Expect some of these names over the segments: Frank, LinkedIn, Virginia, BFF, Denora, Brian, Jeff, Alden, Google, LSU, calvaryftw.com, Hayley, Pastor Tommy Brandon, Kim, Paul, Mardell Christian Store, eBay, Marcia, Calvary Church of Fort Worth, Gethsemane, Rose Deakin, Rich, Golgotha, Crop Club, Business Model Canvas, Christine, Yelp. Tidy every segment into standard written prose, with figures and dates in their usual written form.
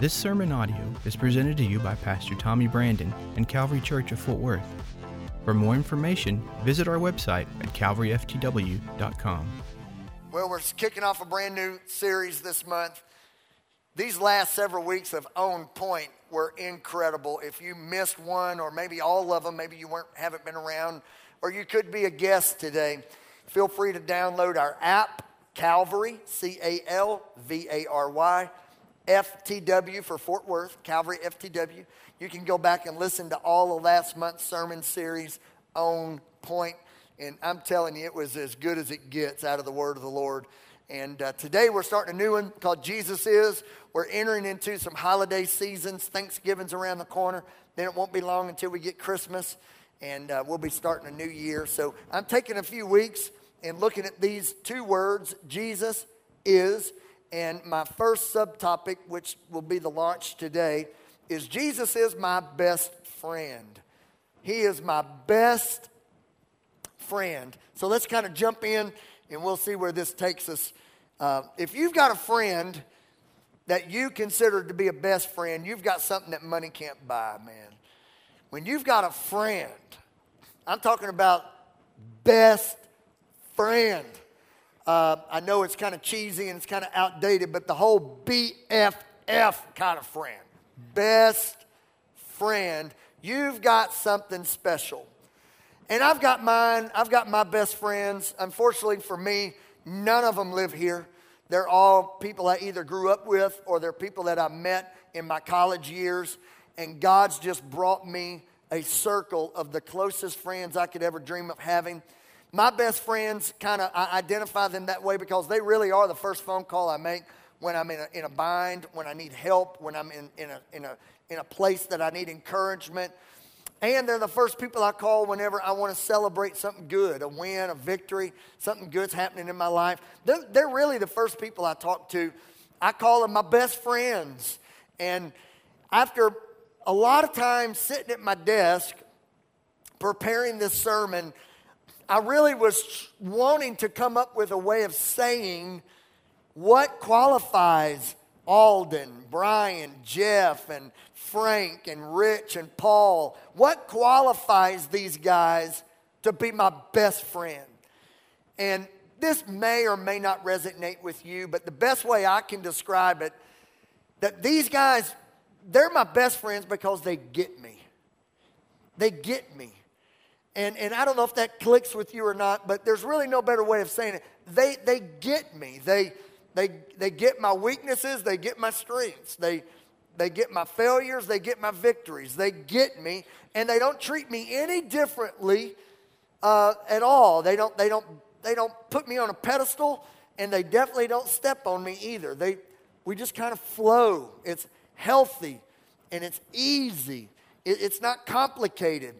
This sermon audio is presented to you by Pastor Tommy Brandon and Calvary Church of Fort Worth. For more information, visit our website at calvaryftw.com. Well, we're kicking off a brand new series this month. These last several weeks of On Point were incredible. If you missed one or maybe all of them, maybe you haven't been around, or you could be a guest today, feel free to download our app, Calvary, Calvary, FTW for Fort Worth, Calvary FTW. You can go back and listen to all of last month's sermon series, On Point. And I'm telling you, it was as good as it gets out of the Word of the Lord. And today we're starting a new one called Jesus Is. We're entering into some holiday seasons. Thanksgiving's around the corner. Then it won't be long until we get Christmas. And we'll be starting a new year. So I'm taking a few weeks and looking at these two words, Jesus Is. And my first subtopic, which will be the launch today, is Jesus is my best friend. He is my best friend. So let's kind of jump in and we'll see where this takes us. If you've got a friend that you consider to be a best friend, you've got something that money can't buy, man. When you've got a friend, I'm talking about best friend. I know it's kind of cheesy and it's kind of outdated, but the whole BFF kind of friend, best friend, you've got something special. And I've got mine. I've got my best friends. Unfortunately for me, none of them live here. They're all people I either grew up with or they're people that I met in my college years. And God's just brought me a circle of the closest friends I could ever dream of having. My best friends, kind of, I identify them that way because they really are the first phone call I make when I'm in a bind, when I need help, when I'm in a place that I need encouragement. And they're the first people I call whenever I want to celebrate something good, a win, a victory, something good's happening in my life. They're really the first people I talk to. I call them my best friends. And after a lot of time sitting at my desk preparing this sermon, I really was wanting to come up with a way of saying what qualifies Alden, Brian, Jeff, and Frank, and Rich, and Paul. What qualifies these guys to be my best friend? And this may or may not resonate with you, but the best way I can describe it, that these guys, they're my best friends because they get me. They get me. And I don't know if that clicks with you or not, but there's really no better way of saying it. They get me. They get my weaknesses. They get my strengths. They get my failures. They get my victories. They get me, and they don't treat me any differently at all. They don't put me on a pedestal, and they definitely don't step on me either. We just kind of flow. It's healthy, and it's easy. It's not complicated.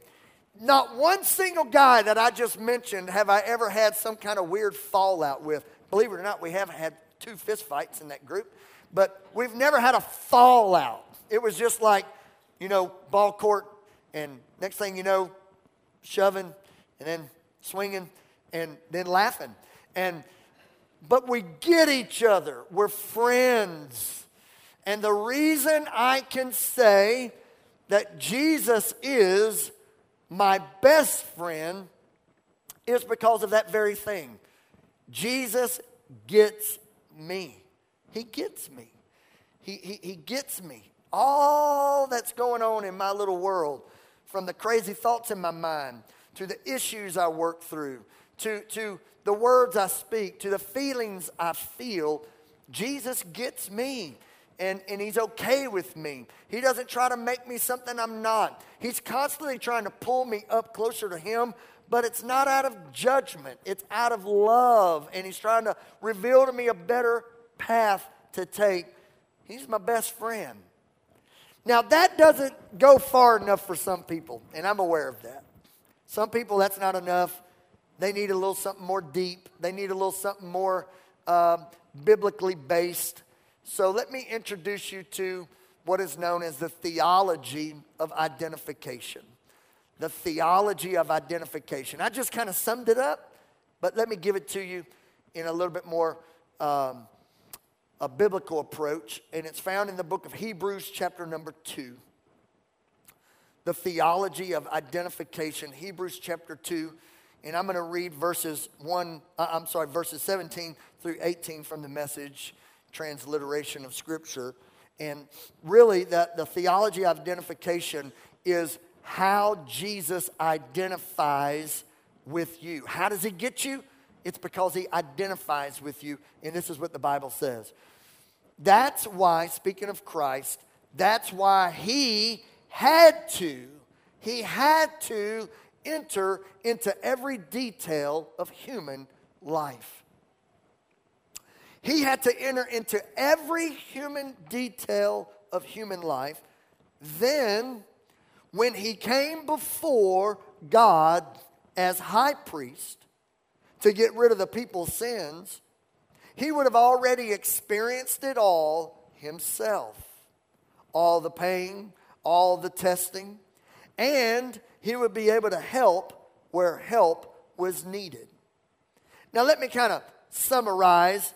Not one single guy that I just mentioned have I ever had some kind of weird fallout with. Believe it or not, we have had 2 fist fights in that group, but we've never had a fallout. It was just like, ball court, and next thing you know, shoving, and then swinging, and then laughing. But we get each other. We're friends. And the reason I can say that Jesus is my best friend is because of that very thing. Jesus gets me. He gets me. He gets me. All that's going on in my little world, from the crazy thoughts in my mind, to the issues I work through, to the words I speak, to the feelings I feel, Jesus gets me. And he's okay with me. He doesn't try to make me something I'm not. He's constantly trying to pull me up closer to him, but it's not out of judgment. It's out of love, and he's trying to reveal to me a better path to take. He's my best friend. Now, that doesn't go far enough for some people, and I'm aware of that. Some people, that's not enough. They need a little something more deep. They need a little something more biblically based. So let me introduce you to what is known as the theology of identification. The theology of identification. I just kind of summed it up, but let me give it to you in a little bit more a biblical approach, and it's found in the book of Hebrews chapter number 2. The theology of identification, Hebrews chapter 2, and I'm going to read verses 17 through 18 from the Message transliteration of Scripture. And really, the theology of identification is how Jesus identifies with you. How does he get you? It's because he identifies with you, and this is what the Bible says. That's why, speaking of Christ, that's why he had to enter into every detail of human life. He had to enter into every human detail of human life. Then, when he came before God as high priest to get rid of the people's sins, he would have already experienced it all himself. All the pain, all the testing, and he would be able to help where help was needed. Now let me kind of summarize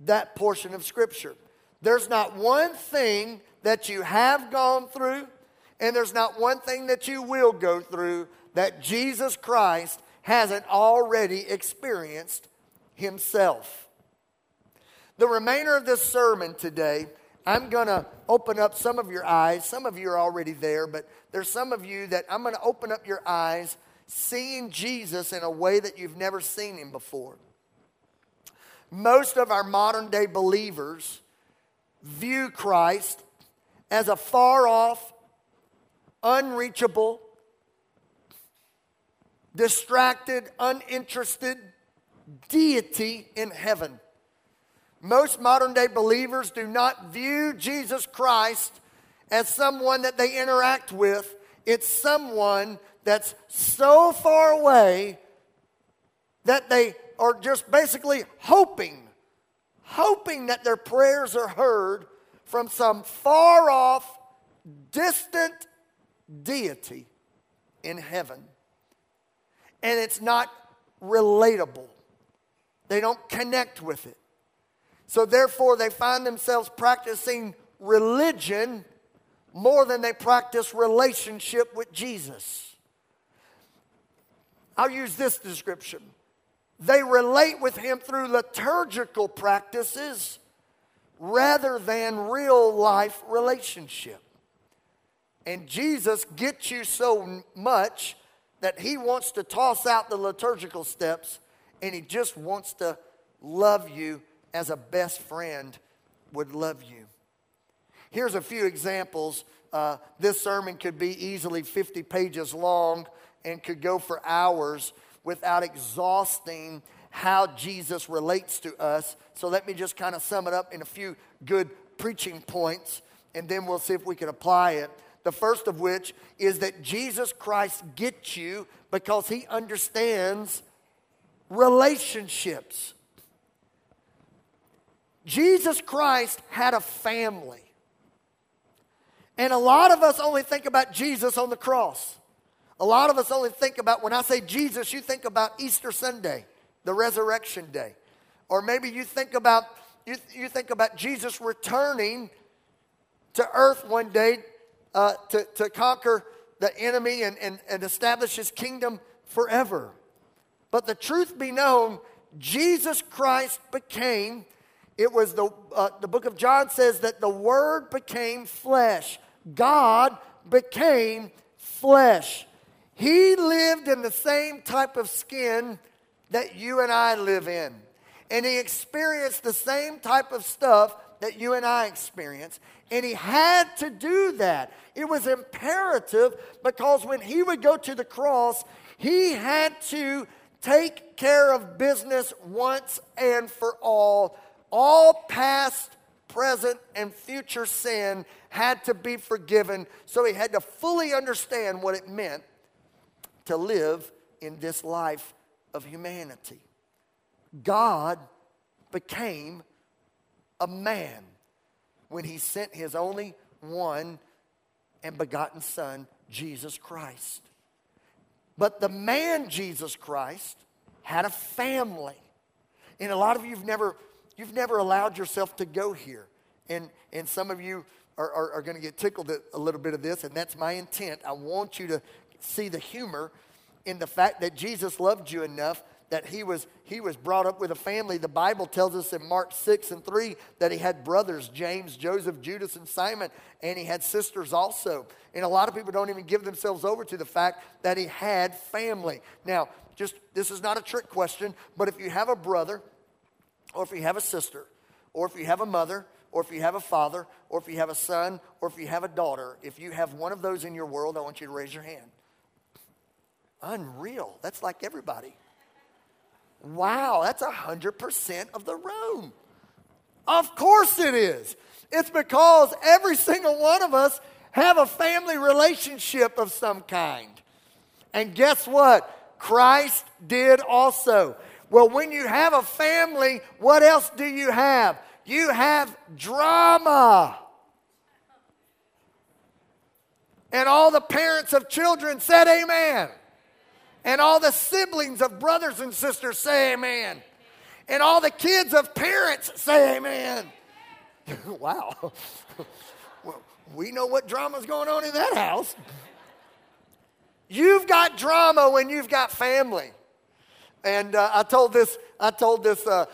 that portion of Scripture. There's not one thing that you have gone through, and there's not one thing that you will go through that Jesus Christ hasn't already experienced himself. The remainder of this sermon today, I'm going to open up some of your eyes. Some of you are already there, but there's some of you that I'm going to open up your eyes, seeing Jesus in a way that you've never seen him before. Most of our modern day believers view Christ as a far-off, unreachable, distracted, uninterested deity in heaven. Most modern day believers do not view Jesus Christ as someone that they interact with. It's someone that's so far away that they are just basically hoping that their prayers are heard from some far off, distant deity in heaven. And it's not relatable. They don't connect with it. So therefore, they find themselves practicing religion more than they practice relationship with Jesus. I'll use this description. They relate with him through liturgical practices rather than real life relationship. And Jesus gets you so much that he wants to toss out the liturgical steps, and he just wants to love you as a best friend would love you. Here's a few examples. This sermon could be easily 50 pages long and could go for hours without exhausting how Jesus relates to us. So let me just kind of sum it up in a few good preaching points, and then we'll see if we can apply it. The first of which is that Jesus Christ gets you because he understands relationships. Jesus Christ had a family. And a lot of us only think about Jesus on the cross. A lot of us only think about, when I say Jesus, you think about Easter Sunday, the resurrection day. Or maybe you think about Jesus returning to earth one day to conquer the enemy and establish his kingdom forever. But the truth be known, Jesus Christ became... It was the book of John says that the Word became flesh. God became flesh. He lived in the same type of skin that you and I live in. And he experienced the same type of stuff that you and I experience. And he had to do that. It was imperative, because when he would go to the cross, he had to take care of business once and for all. All past, present, and future sin had to be forgiven, so he had to fully understand what it meant to live in this life of humanity. God became a man when he sent his only one and begotten Son, Jesus Christ. But the man, Jesus Christ, had a family. And a lot of you have never You've never allowed yourself to go here. And some of you are going to get tickled at a little bit of this, and that's my intent. I want you to see the humor in the fact that Jesus loved you enough that he was brought up with a family. The Bible tells us in Mark 6:3 that he had brothers, James, Joseph, Judas, and Simon, and he had sisters also. And a lot of people don't even give themselves over to the fact that he had family. Now, just this is not a trick question, but if you have a brother, or if you have a sister, or if you have a mother, or if you have a father, or if you have a son, or if you have a daughter, if you have one of those in your world, I want you to raise your hand. Unreal. That's like everybody. Wow, that's 100% of the room. Of course it is. It's because every single one of us have a family relationship of some kind. And guess what? Christ did also. Well, when you have a family, what else do you have? You have drama. And all the parents of children said amen. And all the siblings of brothers and sisters say amen. And all the kids of parents say amen. Wow. Well, we know what drama's going on in that house. You've got drama when you've got family. And I told this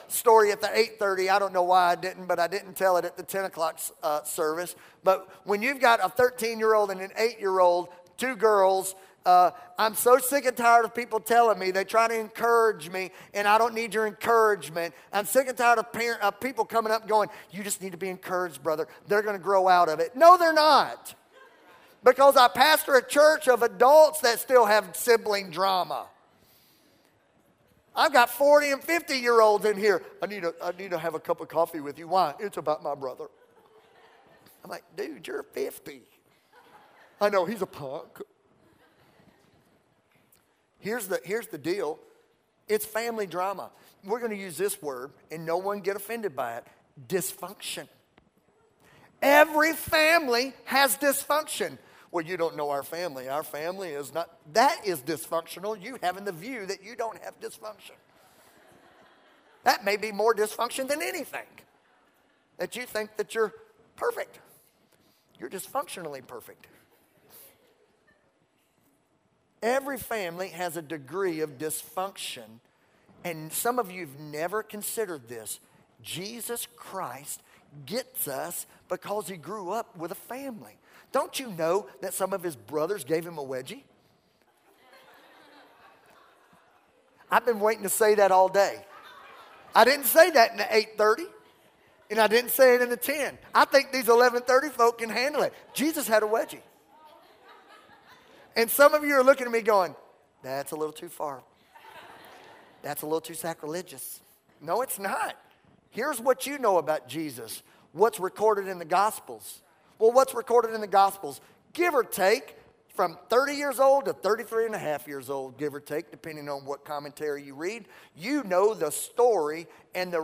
story at the 8:30. I don't know why I didn't, but I didn't tell it at the 10 o'clock service. But when you've got a 13-year-old and an 8-year-old, two girls, I'm so sick and tired of people telling me. They try to encourage me, and I don't need your encouragement. I'm sick and tired of people coming up going, you just need to be encouraged, brother. They're going to grow out of it. No, they're not. Because I pastor a church of adults that still have sibling drama. I've got 40 and 50-year-olds in here. I need to have a cup of coffee with you. Why? It's about my brother. I'm like, dude, you're 50. I know, he's a punk. Here's the deal. It's family drama. We're going to use this word, and no one get offended by it, dysfunction. Every family has dysfunction. Well, you don't know our family. Our family is not, that is dysfunctional. You having the view that you don't have dysfunction. That may be more dysfunction than anything. That you think that you're perfect. You're dysfunctionally perfect. Every family has a degree of dysfunction, and some of you have never considered this. Jesus Christ gets us because he grew up with a family. Don't you know that some of his brothers gave him a wedgie? I've been waiting to say that all day. I didn't say that in the 8:30, and I didn't say it in the 10. I think these 11:30 folk can handle it. Jesus had a wedgie. And some of you are looking at me going, that's a little too far. That's a little too sacrilegious. No, it's not. Here's what you know about Jesus. What's recorded in the Gospels? Well, what's recorded in the Gospels? Give or take, from 30 years old to 33 and a half years old, give or take, depending on what commentary you read, you know the story and the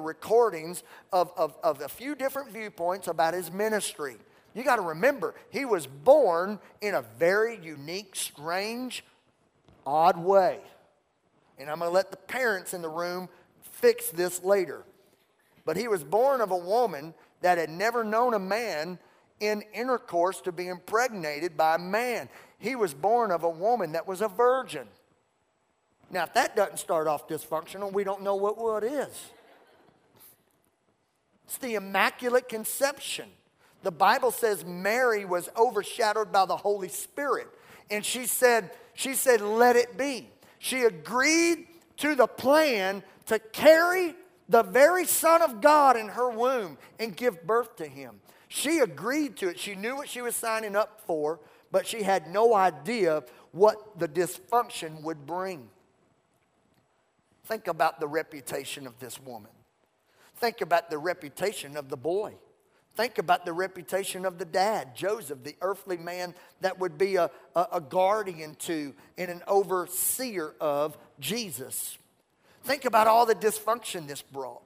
recordings of a few different viewpoints about his ministry. You got to remember, he was born in a very unique, strange, odd way. And I'm going to let the parents in the room fix this later. But he was born of a woman that had never known a man in intercourse to be impregnated by a man. He was born of a woman that was a virgin. Now, if that doesn't start off dysfunctional, we don't know what wood is. It's the Immaculate Conception. The Bible says Mary was overshadowed by the Holy Spirit. And she said, let it be. She agreed to the plan to carry the very Son of God in her womb and give birth to him. She agreed to it. She knew what she was signing up for, but she had no idea what the dysfunction would bring. Think about the reputation of this woman. Think about the reputation of the boy. Think about the reputation of the dad, Joseph, the earthly man that would be a guardian to and an overseer of Jesus. Think about all the dysfunction this brought.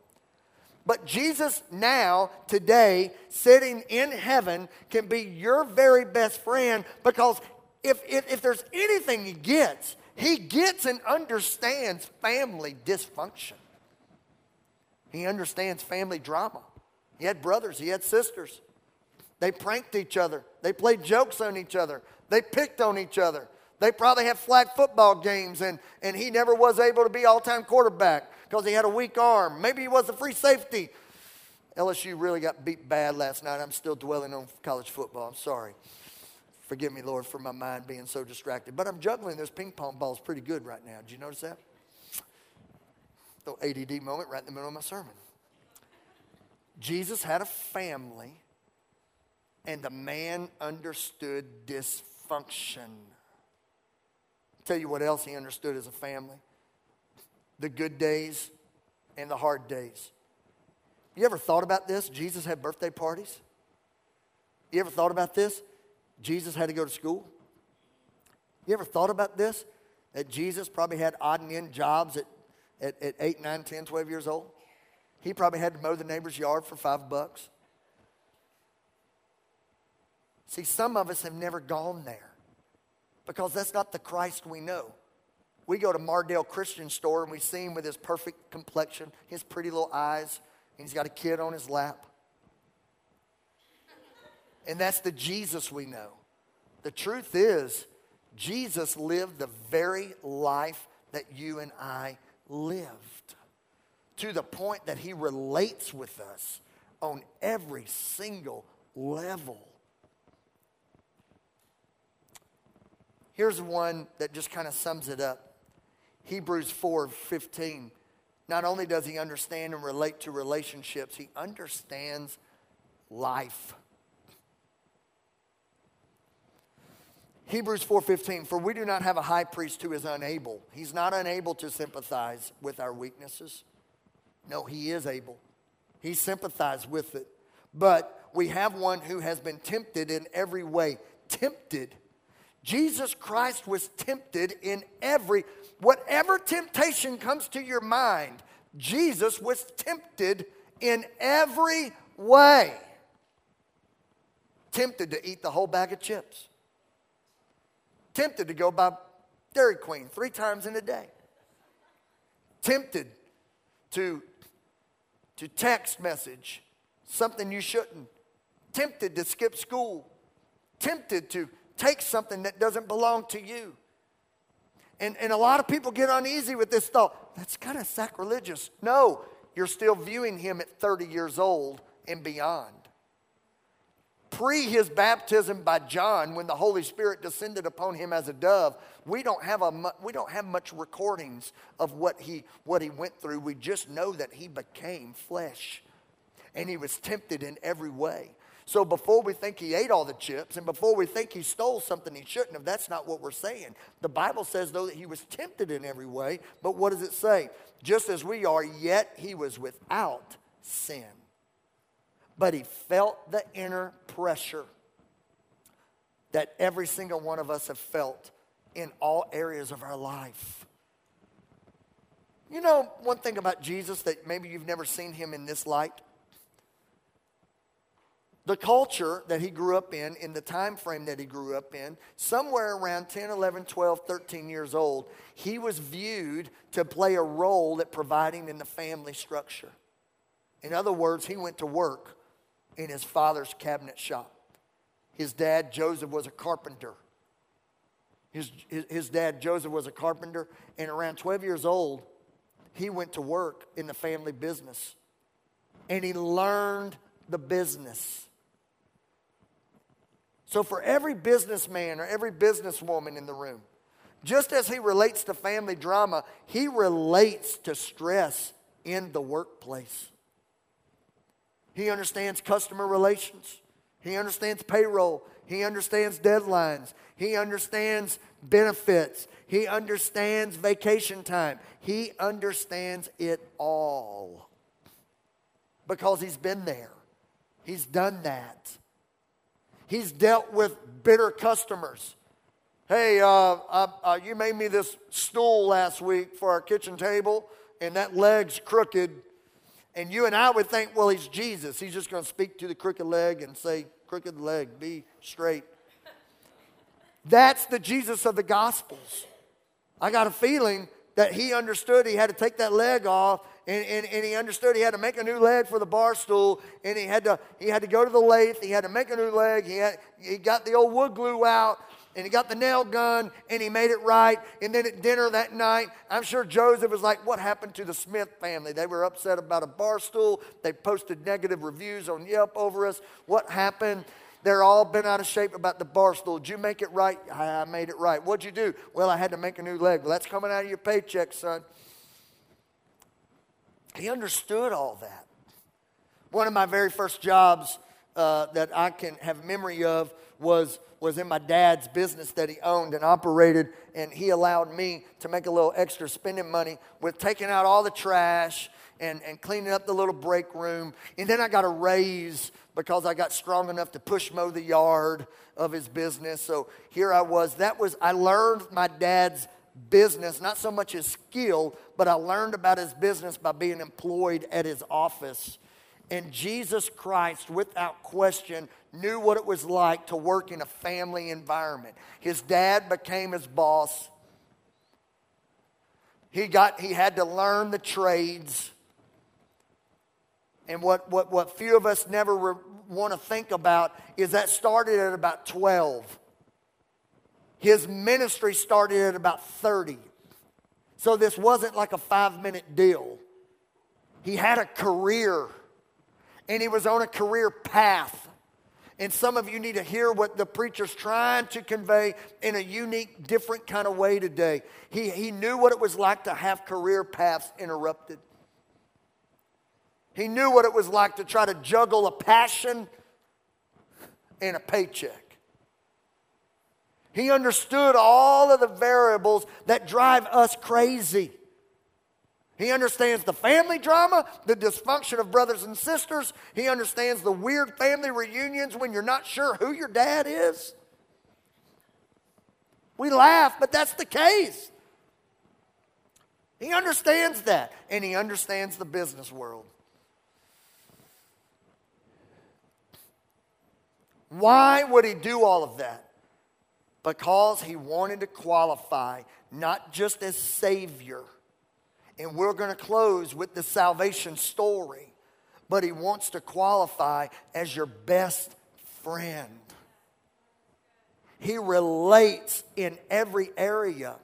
But Jesus now, today, sitting in heaven, can be your very best friend, because if there's anything he gets and understands family dysfunction. He understands family drama. He had brothers. He had sisters. They pranked each other. They played jokes on each other. They picked on each other. They probably had flag football games, and he never was able to be all-time quarterback because he had a weak arm. Maybe he was a free safety. LSU really got beat bad last night. I'm still dwelling on college football. I'm sorry. Forgive me, Lord, for my mind being so distracted. But I'm juggling those ping pong balls pretty good right now. Did you notice that? Little ADD moment right in the middle of my sermon. Jesus had a family, and the man understood dysfunction. I'll tell you what else he understood as a family. The good days and the hard days. You ever thought about this? Jesus had birthday parties. You ever thought about this? Jesus had to go to school. You ever thought about this? That Jesus probably had odd and end jobs at 8, 9, 10, 12 years old. He probably had to mow the neighbor's yard for $5. See, some of us have never gone there because that's not the Christ we know. We go to Mardell Christian Store and we see him with his perfect complexion, his pretty little eyes, and he's got a kid on his lap. And that's the Jesus we know. The truth is, Jesus lived the very life that you and I lived, to the point that he relates with us on every single level. Here's one that just kind of sums it up. Hebrews 4:15. Not only does he understand and relate to relationships, he understands life. Hebrews 4:15, for we do not have a high priest who is unable. He's not unable to sympathize with our weaknesses. No, he is able. He sympathized with it. But we have one who has been tempted in every way. Tempted. Jesus Christ was tempted in every, whatever temptation comes to your mind, Jesus was tempted in every way. Tempted to eat the whole bag of chips. Tempted to go by Dairy Queen 3 times in a day. Tempted to text message something you shouldn't. Tempted to skip school. Tempted to take something that doesn't belong to you. And a lot of people get uneasy with this thought. That's kind of sacrilegious. No, you're still viewing him at 30 years old and beyond. Pre his baptism by John, when the Holy Spirit descended upon him as a dove, we don't have much recordings of what he went through. We just know that he became flesh, and he was tempted in every way. So before we think he ate all the chips, and before we think he stole something he shouldn't have, that's not what we're saying. The Bible says, though, that he was tempted in every way, but what does it say? Just as we are, yet he was without sin. But he felt the inner pressure that every single one of us have felt in all areas of our life. You know, one thing about Jesus that maybe you've never seen him in this light. The culture that he grew up in the time frame that he grew up in, somewhere around 10, 11, 12, 13 years old, he was viewed to play a role at providing in the family structure. In other words, he went to work in his father's cabinet shop. His dad, Joseph, was a carpenter. His dad, Joseph, was a carpenter. And around 12 years old, he went to work in the family business. And he learned the business. So for every businessman or every businesswoman in the room, just as he relates to family drama, he relates to stress in the workplace. He understands customer relations. He understands payroll. He understands deadlines. He understands benefits. He understands vacation time. He understands it all because he's been there. He's done that. He's dealt with bitter customers. Hey, you made me this stool last week for our kitchen table, and that leg's crooked. And you and I would think, well, he's Jesus. He's just going to speak to the crooked leg and say, crooked leg, be straight. That's the Jesus of the Gospels. I got a feeling that he understood he had to take that leg off and he understood he had to make a new leg for the bar stool, and he had to go to the lathe. He had to make a new leg. He got the old wood glue out, and he got the nail gun, and he made it right. And then at dinner that night, I'm sure Joseph was like, what happened to the Smith family? They were upset about a bar stool. They posted negative reviews on Yelp over us. What happened? They're all bent out of shape about the bar stool. Did you make it right? I made it right. What'd you do? Well, I had to make a new leg. Well, that's coming out of your paycheck, son. He understood all that. One of my very first jobs that I can have memory of was in my dad's business that he owned and operated, and he allowed me to make a little extra spending money with taking out all the trash and cleaning up the little break room. And then I got a raise because I got strong enough to push mow the yard of his business. So here I was. I learned my dad's business, not so much his skill, but I learned about his business by being employed at his office. And Jesus Christ, without question, knew what it was like to work in a family environment. His dad became his boss. He had to learn the trades. And what few of us never want to think about is that started at about 12. His ministry started at about 30. So this wasn't like a 5-minute deal. He had a career, and he was on a career path. And some of you need to hear what the preacher's trying to convey in a unique, different kind of way today. He knew what it was like to have career paths interrupted. He knew what it was like to try to juggle a passion and a paycheck. He understood all of the variables that drive us crazy. He understands the family drama, the dysfunction of brothers and sisters. He understands the weird family reunions when you're not sure who your dad is. We laugh, but that's the case. He understands that, and he understands the business world. Why would he do all of that? Because he wanted to qualify, not just as Savior. And we're going to close with the salvation story. But he wants to qualify as your best friend. He relates in every area.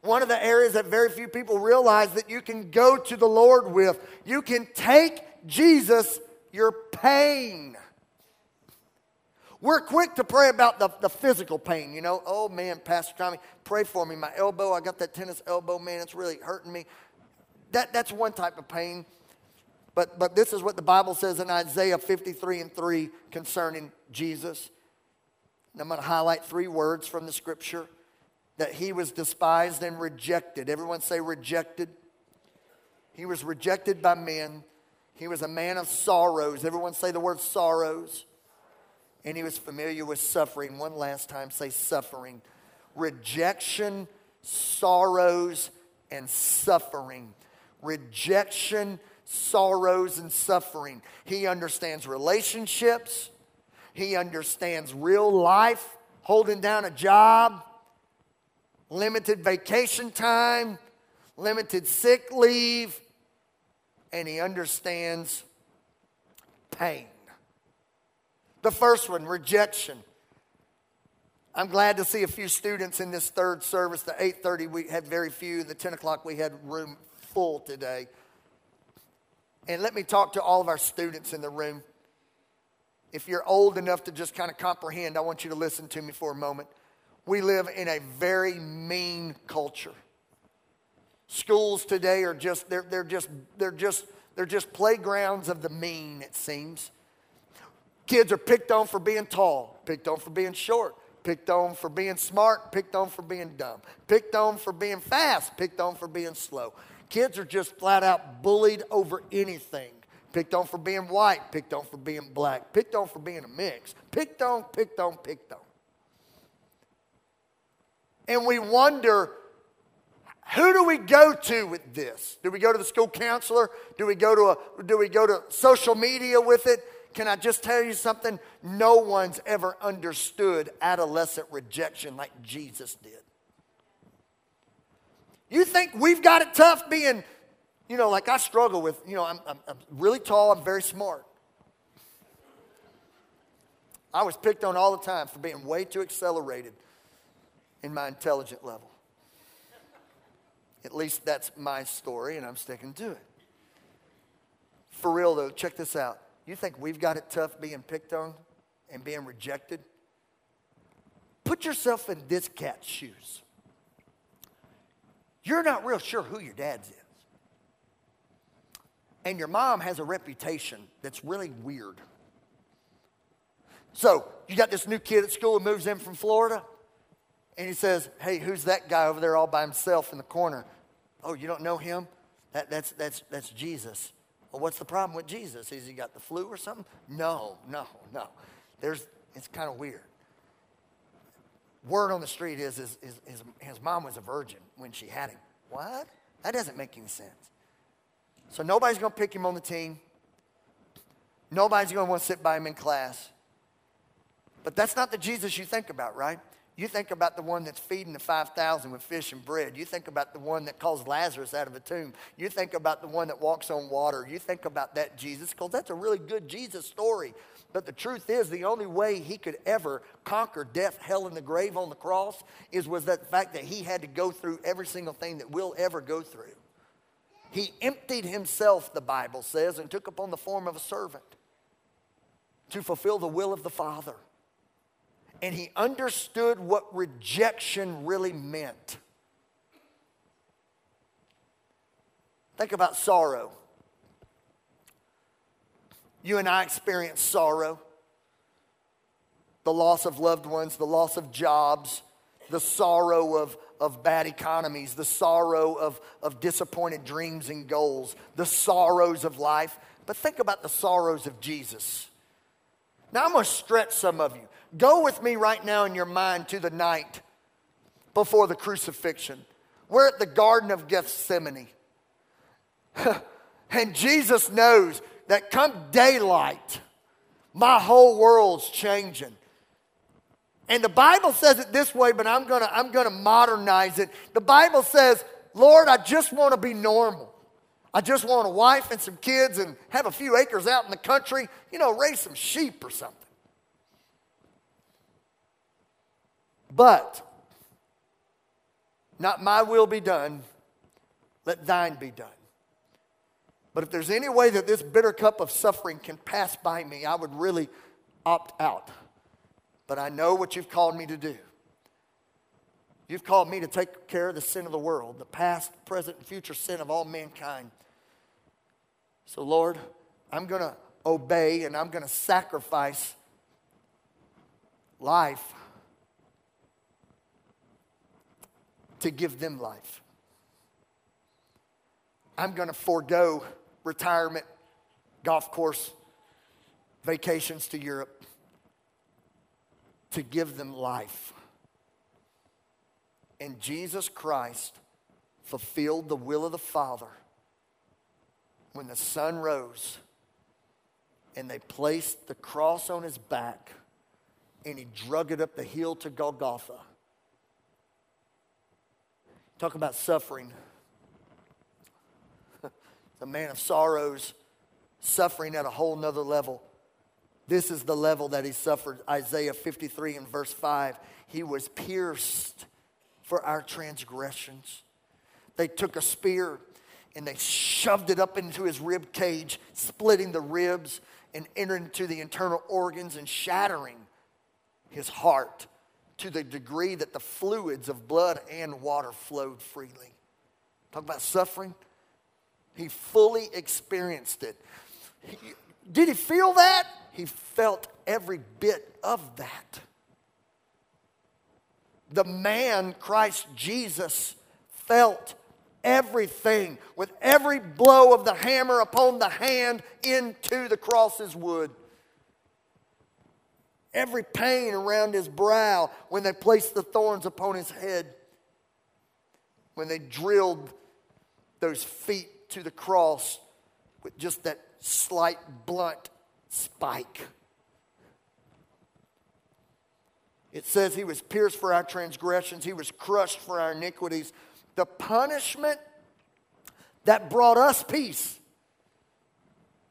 One of the areas that very few people realize that you can go to the Lord with. You can take Jesus your pain. We're quick to pray about the physical pain, you know. Oh, man, Pastor Tommy, pray for me. My elbow, I got that tennis elbow, man, it's really hurting me. That's one type of pain. But this is what the Bible says in Isaiah 53:3 concerning Jesus. And I'm going to highlight three words from the Scripture. That he was despised and rejected. Everyone say rejected. He was rejected by men. He was a man of sorrows. Everyone say the word sorrows. And he was familiar with suffering. One last time, say suffering. Rejection, sorrows, and suffering. Rejection, sorrows, and suffering. He understands relationships. He understands real life, holding down a job, limited vacation time, limited sick leave, and he understands pain. The first one, rejection. I'm glad to see a few students in this third service. The 8:30 we had very few. The 10 o'clock we had room full today. And let me talk to all of our students in the room. If you're old enough to just kind of comprehend, I want you to listen to me for a moment. We live in a very mean culture. Schools today are just they're just playgrounds of the mean, it seems. Kids are picked on for being tall, picked on for being short, picked on for being smart, picked on for being dumb, picked on for being fast, picked on for being slow. Kids are just flat out bullied over anything. Picked on for being white, picked on for being black, picked on for being a mix, picked on, picked on, picked on. And we wonder, who do we go to with this? Do we go to the school counselor? Do we go to social media with it? Can I just tell you something? No one's ever understood adolescent rejection like Jesus did. You think we've got it tough being You know, like I struggle with, you know, I'm really tall, I'm very smart. I was picked on all the time for being way too accelerated in my intelligent level. At least that's my story, and I'm sticking to it. For real, though, check this out. You think we've got it tough being picked on and being rejected? Put yourself in this cat's shoes. You're not real sure who your dad's is. And your mom has a reputation that's really weird. So you got this new kid at school who moves in from Florida. And he says, hey, who's that guy over there all by himself in the corner? Oh, you don't know him? That's Jesus. Well, what's the problem with Jesus? Has he got the flu or something? No. It's kind of weird. Word on the street is his mom was a virgin when she had him. What? That doesn't make any sense. So nobody's going to pick him on the team. Nobody's going to want to sit by him in class. But that's not the Jesus you think about, right? You think about the one that's feeding the 5,000 with fish and bread. You think about the one that calls Lazarus out of a tomb. You think about the one that walks on water. You think about that Jesus, because that's a really good Jesus story. But the truth is, the only way he could ever conquer death, hell, and the grave on the cross was that fact that he had to go through every single thing that we'll ever go through. He emptied himself, the Bible says, and took upon the form of a servant to fulfill the will of the Father. And he understood what rejection really meant. Think about sorrow. You and I experience sorrow. The loss of loved ones, the loss of jobs, the sorrow of bad economies, the sorrow of disappointed dreams and goals, the sorrows of life. But think about the sorrows of Jesus. Now I'm going to stretch some of you. Go with me right now in your mind to the night before the crucifixion. We're at the Garden of Gethsemane. And Jesus knows that come daylight, my whole world's changing. And the Bible says it this way, but I'm gonna modernize it. The Bible says, Lord, I just want to be normal. I just want a wife and some kids and have a few acres out in the country. You know, raise some sheep or something. But not my will be done, let thine be done. But if there's any way that this bitter cup of suffering can pass by me, I would really opt out. But I know what you've called me to do. You've called me to take care of the sin of the world, the past, present, and future sin of all mankind. So, Lord, I'm going to obey and I'm going to sacrifice life to give them life. I'm going to forego retirement, golf course, vacations to Europe to give them life. And Jesus Christ fulfilled the will of the Father when the sun rose and they placed the cross on his back and he drug it up the hill to Golgotha. Talk about suffering. The man of sorrows, suffering at a whole nother level. This is the level that he suffered. Isaiah 53 and verse 5. He was pierced for our transgressions. They took a spear and they shoved it up into his rib cage, splitting the ribs and entering into the internal organs and shattering his heart, to the degree that the fluids of blood and water flowed freely. Talk about suffering. He fully experienced it. Did he feel that? He felt every bit of that. The man, Christ Jesus, felt everything with every blow of the hammer upon the hand into the cross's wood. Every pain around his brow when they placed the thorns upon his head. When they drilled those feet to the cross with just that slight blunt spike. It says he was pierced for our transgressions. He was crushed for our iniquities. The punishment that brought us peace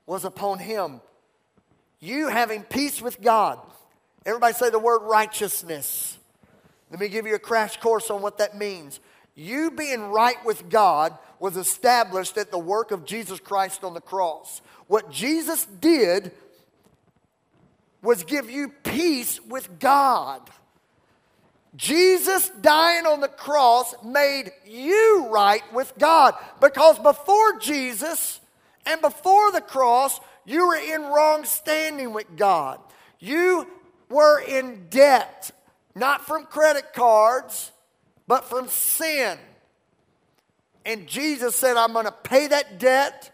was upon him. You having peace with God. Everybody say the word righteousness. Let me give you a crash course on what that means. You being right with God was established at the work of Jesus Christ on the cross. What Jesus did was give you peace with God. Jesus dying on the cross made you right with God. Because before Jesus and before the cross, you were in wrong standing with God. You were in debt, not from credit cards, but from sin. And Jesus said, I'm going to pay that debt,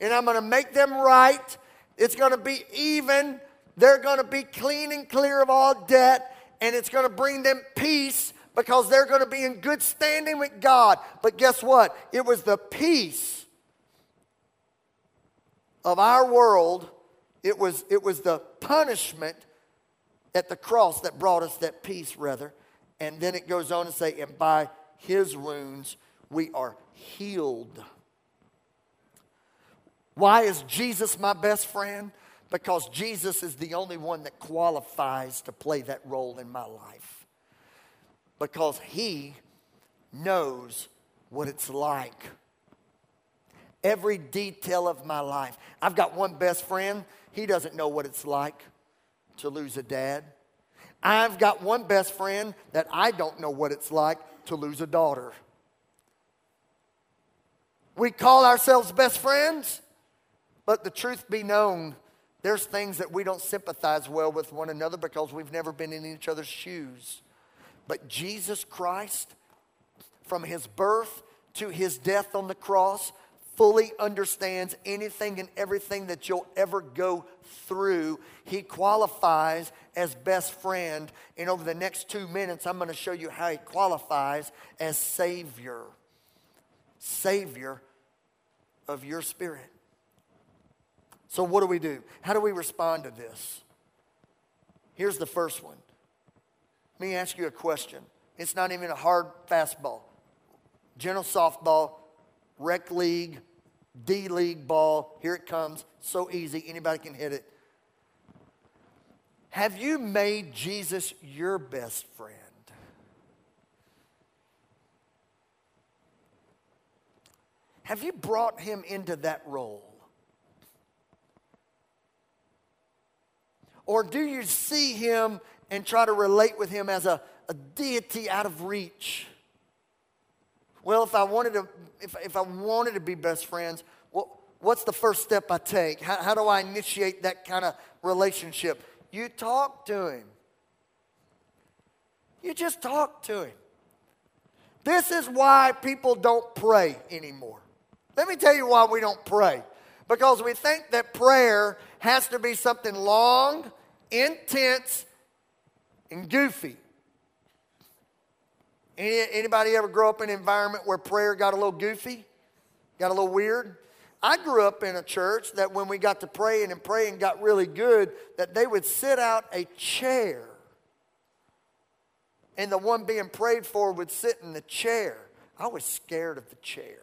and I'm going to make them right. It's going to be even. They're going to be clean and clear of all debt. And it's going to bring them peace because they're going to be in good standing with God. But guess what? It was the peace of our world. It was the punishment at the cross that brought us that peace, rather. And then it goes on to say, and by his wounds we are healed. Why is Jesus my best friend? Because Jesus is the only one that qualifies to play that role in my life. Because he knows what it's like. Every detail of my life. I've got one best friend. He doesn't know what it's like to lose a dad. I've got one best friend that I don't know what it's like to lose a daughter. We call ourselves best friends, but the truth be known, there's things that we don't sympathize well with one another because we've never been in each other's shoes. But Jesus Christ, from his birth to his death on the cross, fully understands anything and everything that you'll ever go through. He qualifies as best friend. And over the next 2 minutes, I'm going to show you how he qualifies as Savior. Savior of your spirit. So what do we do? How do we respond to this? Here's the first one. Let me ask you a question. It's not even a hard fastball. Gentle softball, rec league, D-league ball. Here it comes. So easy. Anybody can hit it. Have you made Jesus your best friend? Have you brought him into that role? Or do you see him and try to relate with him as a deity out of reach? Well, if I wanted to be best friends, what's the first step I take? How do I initiate that kind of relationship? You talk to him. You just talk to him. This is why people don't pray anymore. Let me tell you why we don't pray. Because we think that prayer has to be something long, intense, and goofy. Anybody ever grow up in an environment where prayer got a little goofy? Got a little weird? I grew up in a church that when we got to praying and praying got really good, that they would sit out a chair. And the one being prayed for would sit in the chair. I was scared of the chair.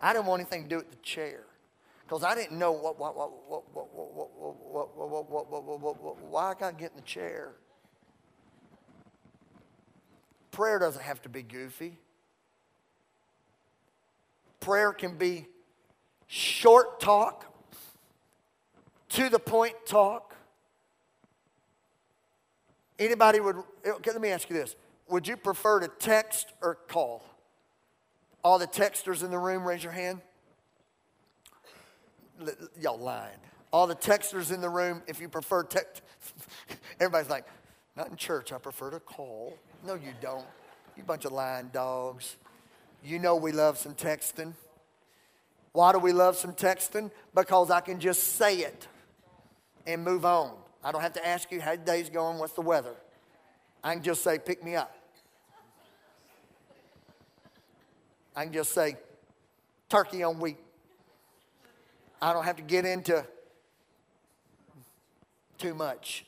I didn't want anything to do with the chair. Because I didn't know why I got to get in the chair. Prayer doesn't have to be goofy. Prayer can be short talk, to the point talk. Anybody would, okay, let me ask you this. Would you prefer to text or call? All the texters in the room, raise your hand. Y'all lying. All the texters in the room, if you prefer text, everybody's like, not in church, I prefer to call. No, you don't. You bunch of lying dogs. You know we love some texting. Why do we love some texting? Because I can just say it and move on. I don't have to ask you how the day's going, what's the weather. I can just say, pick me up. I can just say, turkey on wheat. I don't have to get into too much.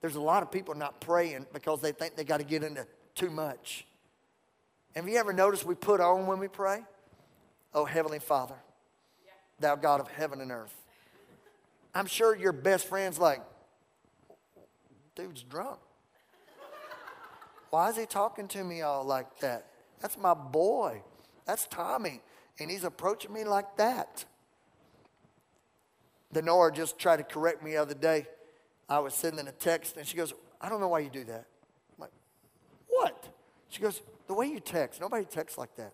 There's a lot of people not praying because they think they got to get into too much. Have you ever noticed we put on when we pray? Oh, Heavenly Father, thou God of heaven and earth. I'm sure your best friend's like, dude's drunk. Why is he talking to me all like that? That's my boy. That's Tommy. And he's approaching me like that. Denora just tried to correct me the other day. I was sending a text, and she goes, I don't know why you do that. I'm like, what? She goes, the way you text. Nobody texts like that.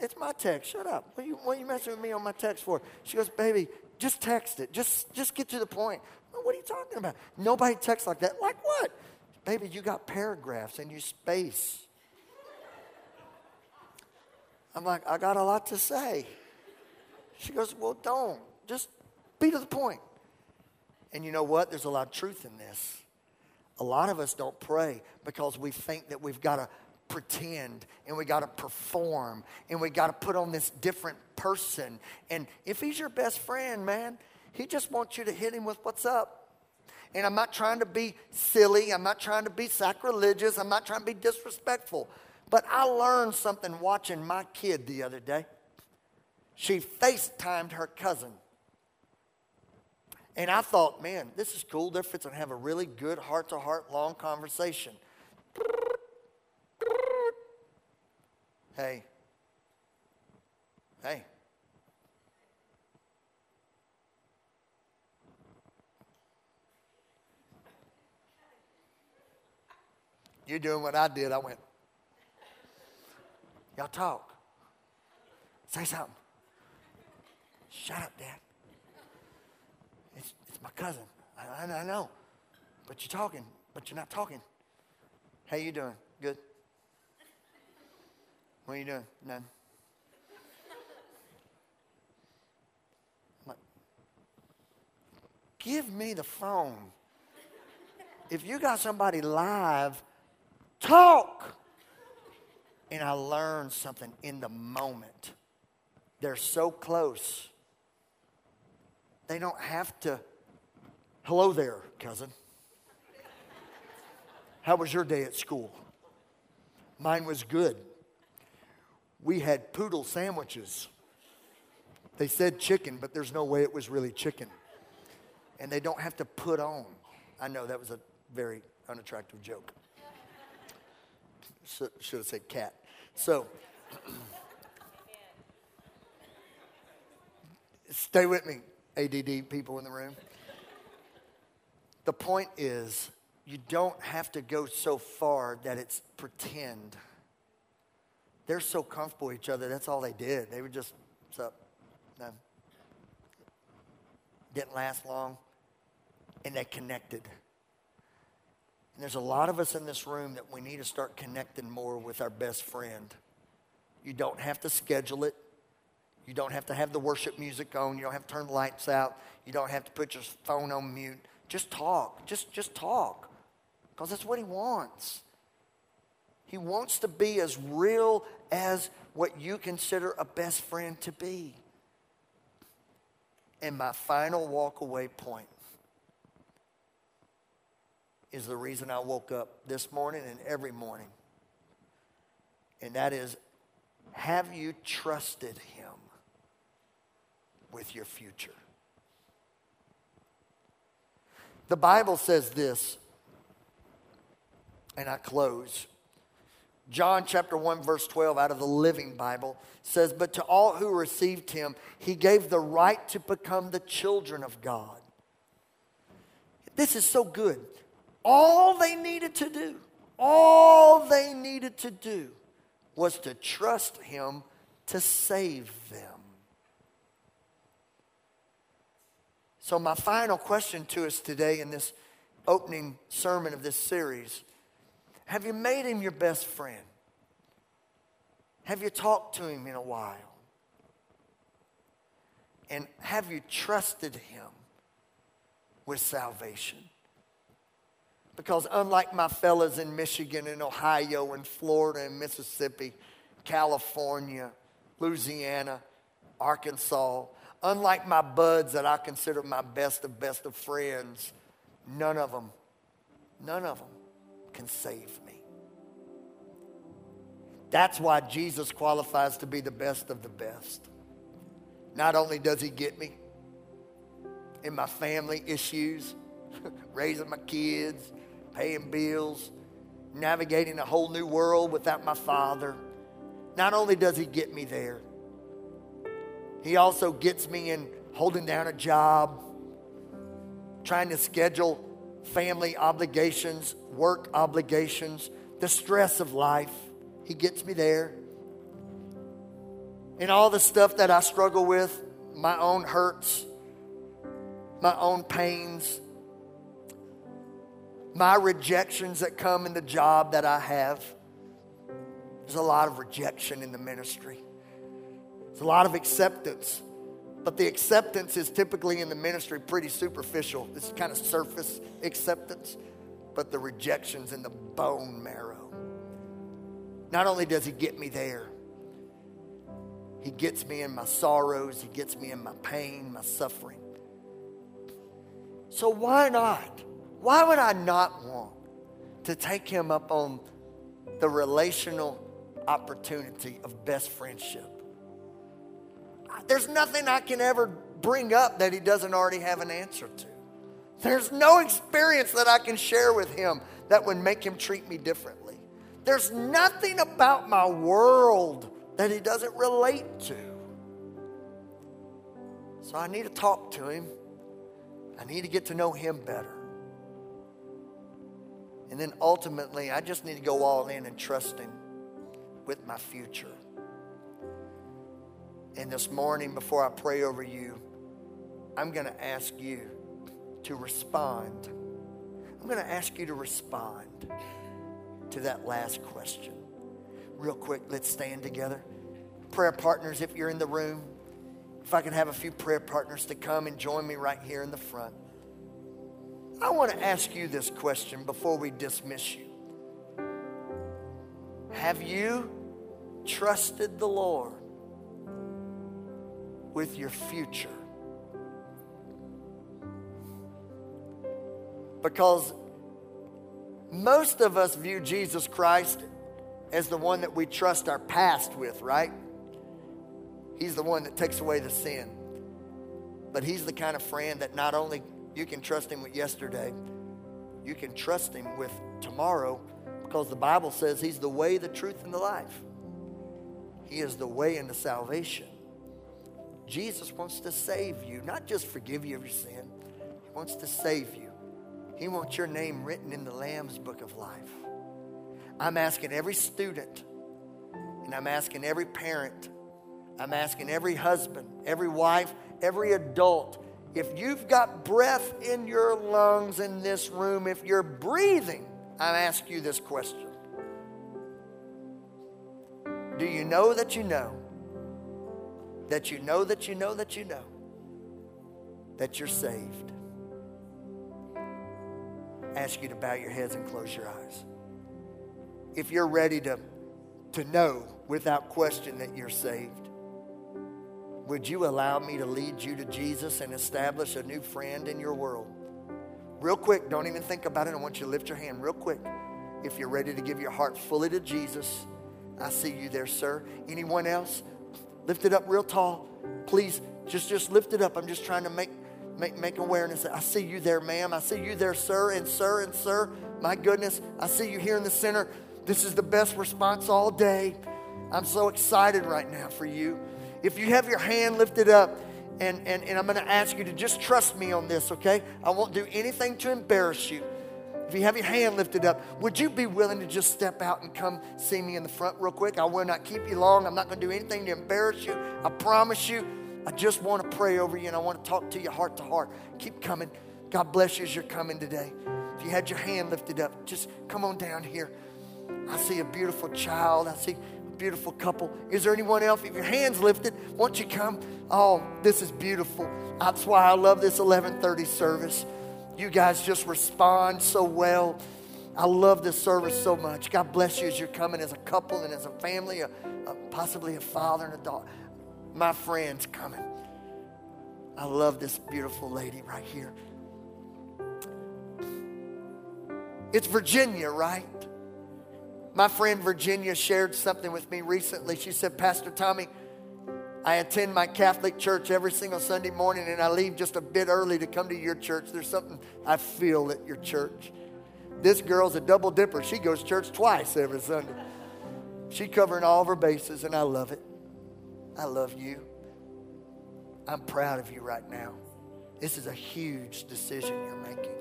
It's my text. Shut up. What are you messing with me on my text for? She goes, baby, just text it. Just get to the point. Well, what are you talking about? Nobody texts like that. Like what? Baby, you got paragraphs and you space. I'm like, I got a lot to say. She goes, well, don't. Just be to the point. And you know what? There's a lot of truth in this. A lot of us don't pray because we think that we've got to pretend and we got to perform and we got to put on this different person. And if he's your best friend, man, he just wants you to hit him with what's up. And I'm not trying to be silly. I'm not trying to be sacrilegious. I'm not trying to be disrespectful. But I learned something watching my kid the other day. She FaceTimed her cousin. And I thought, man, this is cool. They're fixing to have a really good heart-to-heart long conversation. Hey. Hey. You're doing what I did. I went. Y'all talk. Say something. Shut up, Dad. It's my cousin. I know. But you're talking. But you're not talking. How you doing? Good. What are you doing? None. I'm like, give me the phone. If you got somebody live, talk. And I learned something in the moment. They're so close. They don't have to, hello there, cousin. How was your day at school? Mine was good. We had poodle sandwiches. They said chicken, but there's no way it was really chicken. And they don't have to put on. I know that was a very unattractive joke. Should have said cat. So, stay with me, ADD people in the room. The point is, you don't have to go so far that it's pretend. They're so comfortable with each other, that's all they did. They were just, what's up? No. Didn't last long, and they connected. And there's a lot of us in this room that we need to start connecting more with our best friend. You don't have to schedule it. You don't have to have the worship music on. You don't have to turn the lights out. You don't have to put your phone on mute. Just talk. Just talk. Because that's what he wants. He wants to be as real as what you consider a best friend to be. And my final walk-away point is the reason I woke up this morning and every morning. And that is, have you trusted him with your future? The Bible says this, and I close. John chapter 1 verse 12 out of the Living Bible says, but to all who received him, he gave the right to become the children of God. This is so good. All they needed to do was to trust him to save them. So my final question to us today in this opening sermon of this series, have you made him your best friend? Have you talked to him in a while? And have you trusted him with salvation? Because unlike my fellas in Michigan and Ohio and Florida and Mississippi, California, Louisiana, Arkansas, unlike my buds that I consider my best of friends, none of them can save me. That's why Jesus qualifies to be the best of the best. Not only does he get me in my family issues, raising my kids, paying bills, navigating a whole new world without my father. Not only does he get me there, he also gets me in holding down a job, trying to schedule family obligations, work obligations, the stress of life. He gets me there. And all the stuff that I struggle with, my own hurts, my own pains, my rejections that come in the job that I have. There's a lot of rejection in the ministry. There's a lot of acceptance. But the acceptance is typically in the ministry pretty superficial. It's kind of surface acceptance. But the rejection's in the bone marrow. Not only does he get me there, he gets me in my sorrows. He gets me in my pain, my suffering. So why not? Why would I not want to take him up on the relational opportunity of best friendship? There's nothing I can ever bring up that he doesn't already have an answer to. There's no experience that I can share with him that would make him treat me differently. There's nothing about my world that he doesn't relate to. So I need to talk to him. I need to get to know him better. And then ultimately, I just need to go all in and trust him with my future. And this morning, before I pray over you, I'm going to ask you to respond. I'm going to ask you to respond to that last question. Real quick, let's stand together. Prayer partners, if you're in the room, if I can have a few prayer partners to come and join me right here in the front. I want to ask you this question before we dismiss you. Have you trusted the Lord with your future? Because most of us view Jesus Christ as the one that we trust our past with, right? He's the one that takes away the sin. But he's the kind of friend that not only you can trust him with yesterday, you can trust him with tomorrow, because the Bible says he's the way, the truth, and the life. He is the way into salvation. Jesus wants to save you, not just forgive you of your sin. He wants to save you. He wants your name written in the Lamb's book of life. I'm asking every student, and I'm asking every parent, I'm asking every husband, every wife, every adult, if you've got breath in your lungs in this room, if you're breathing, I ask you this question. Do you know that you know, that you know, that you know, that you know, that you're saved? I ask you to bow your heads and close your eyes. If you're ready to know without question that you're saved, would you allow me to lead you to Jesus and establish a new friend in your world? Real quick, don't even think about it. I want you to lift your hand real quick. If you're ready to give your heart fully to Jesus, I see you there, sir. Anyone else? Lift it up real tall. Please, just lift it up. I'm just trying to make awareness. I see you there, ma'am. I see you there, sir, and sir, and sir. My goodness, I see you here in the center. This is the best response all day. I'm so excited right now for you. If you have your hand lifted up, and I'm going to ask you to just trust me on this, okay? I won't do anything to embarrass you. If you have your hand lifted up, would you be willing to just step out and come see me in the front real quick? I will not keep you long. I'm not going to do anything to embarrass you. I promise you. I just want to pray over you, and I want to talk to you heart to heart. Keep coming. God bless you as you're coming today. If you had your hand lifted up, just come on down here. I see a beautiful child. I see a beautiful couple. Is there anyone else? If your hand's lifted, won't you come? Oh, this is beautiful. That's why I love this 11:30 service. You guys just respond so well. I love this service so much. God bless you as you're coming as a couple and as a family, possibly a father and a daughter. My friend's coming. I love this beautiful lady right here. It's Virginia, right? My friend Virginia shared something with me recently. She said, Pastor Tommy, I attend my Catholic church every single Sunday morning, and I leave just a bit early to come to your church. There's something I feel at your church. This girl's a double dipper. She goes to church twice every Sunday. She's covering all of her bases, and I love it. I love you. I'm proud of you right now. This is a huge decision you're making.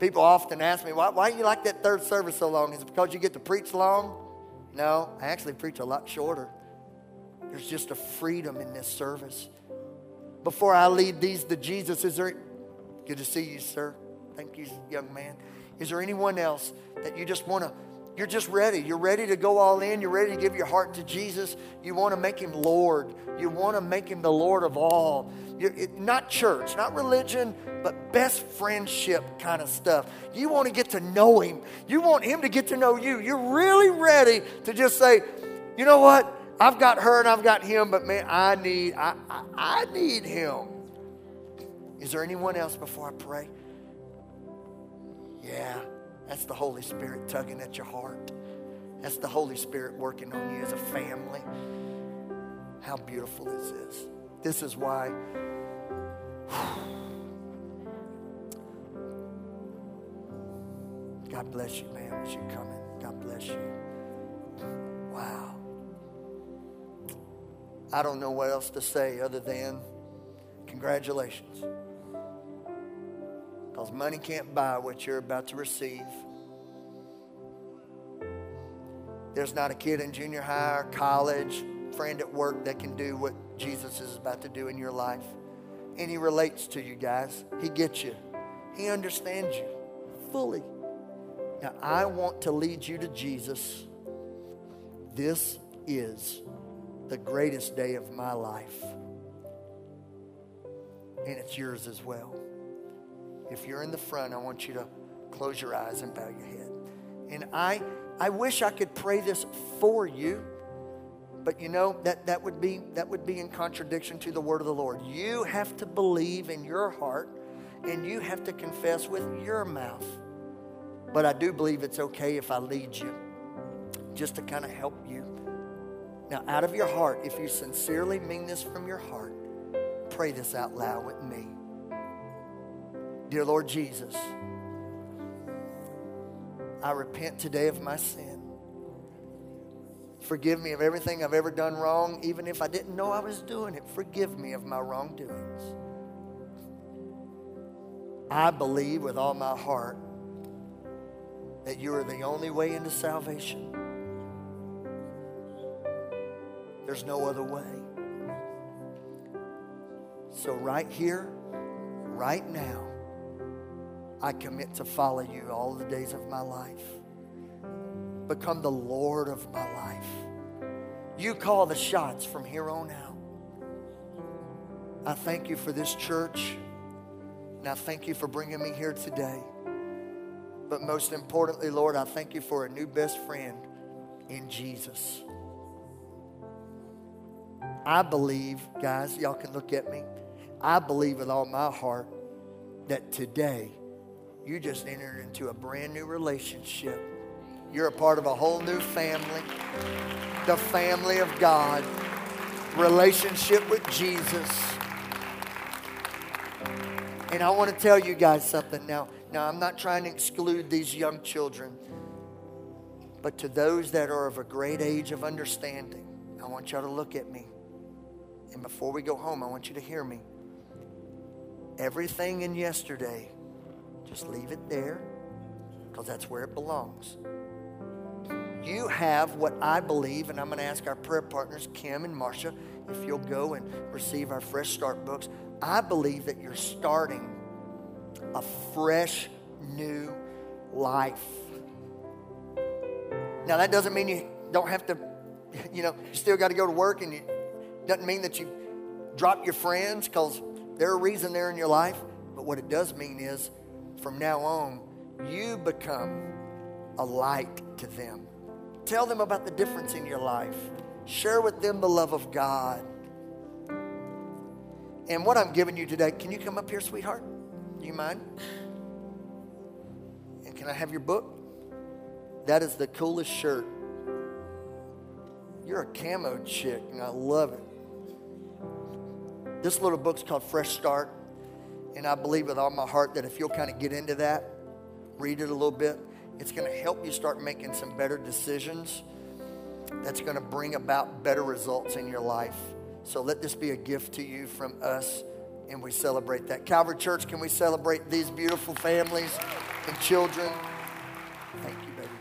People often ask me, why do you like that third service so long? Is it because you get to preach long? No, I actually preach a lot shorter. There's just a freedom in this service. Before I lead these to Jesus, is there, good to see you, sir. Thank you, young man. Is there anyone else that you just want to, you're just ready. You're ready to go all in. You're ready to give your heart to Jesus. You want to make him Lord. You want to make him the Lord of all. Not church, not religion, but best friendship kind of stuff. You want to get to know him. You want him to get to know you. You're really ready to just say, you know what? I've got her and I've got him, but man, I need him. Is there anyone else before I pray? Yeah. That's the Holy Spirit tugging at your heart. That's the Holy Spirit working on you as a family. How beautiful is this? This is why God bless you, ma'am, as you're coming. God bless you. Wow. I don't know what else to say other than congratulations. Because money can't buy what you're about to receive. There's not a kid in junior high or college, friend at work that can do what Jesus is about to do in your life. And he relates to you guys. He gets you. He understands you fully. Now, I want to lead you to Jesus. This is the greatest day of my life. And it's yours as well. If you're in the front, I want you to close your eyes and bow your head. And I wish I could pray this for you, but you know, that would be in contradiction to the word of the Lord. You have to believe in your heart, and you have to confess with your mouth. But I do believe it's okay if I lead you, just to kind of help you. Now, out of your heart, if you sincerely mean this from your heart, pray this out loud with me. Dear Lord Jesus, I repent today of my sin. Forgive me of everything I've ever done wrong, even if I didn't know I was doing it. Forgive me of my wrongdoings. I believe with all my heart that you are the only way into salvation. There's no other way. So right here, right now, I commit to follow you all the days of my life. Become the Lord of my life. You call the shots from here on out. I thank you for this church, and I thank you for bringing me here today. But most importantly, Lord, I thank you for a new best friend in Jesus. I believe, guys, y'all can look at me. I believe with all my heart that today, you just entered into a brand new relationship. You're a part of a whole new family, the family of God, relationship with Jesus. And I want to tell you guys something now. Now, I'm not trying to exclude these young children, but to those that are of a great age of understanding, I want y'all to look at me. And before we go home, I want you to hear me. Everything in yesterday, just leave it there, because that's where it belongs. You have what I believe, and I'm going to ask our prayer partners, Kim and Marcia, if you'll go and receive our Fresh Start books. I believe that you're starting a fresh, new life. Now, that doesn't mean you don't have to, you know, you still got to go to work, and it doesn't mean that you drop your friends, because they're a reason they're in your life. But what it does mean is, from now on, you become a light to them. Tell them about the difference in your life. Share with them the love of God. And what I'm giving you today, can you come up here, sweetheart? Do you mind? And can I have your book? That is the coolest shirt. You're a camo chick, and I love it. This little book's called Fresh Start, and I believe with all my heart that if you'll kind of get into that, read it a little bit, it's going to help you start making some better decisions that's going to bring about better results in your life. So let this be a gift to you from us, and we celebrate that. Calvary Church, can we celebrate these beautiful families and children? Thank you, baby.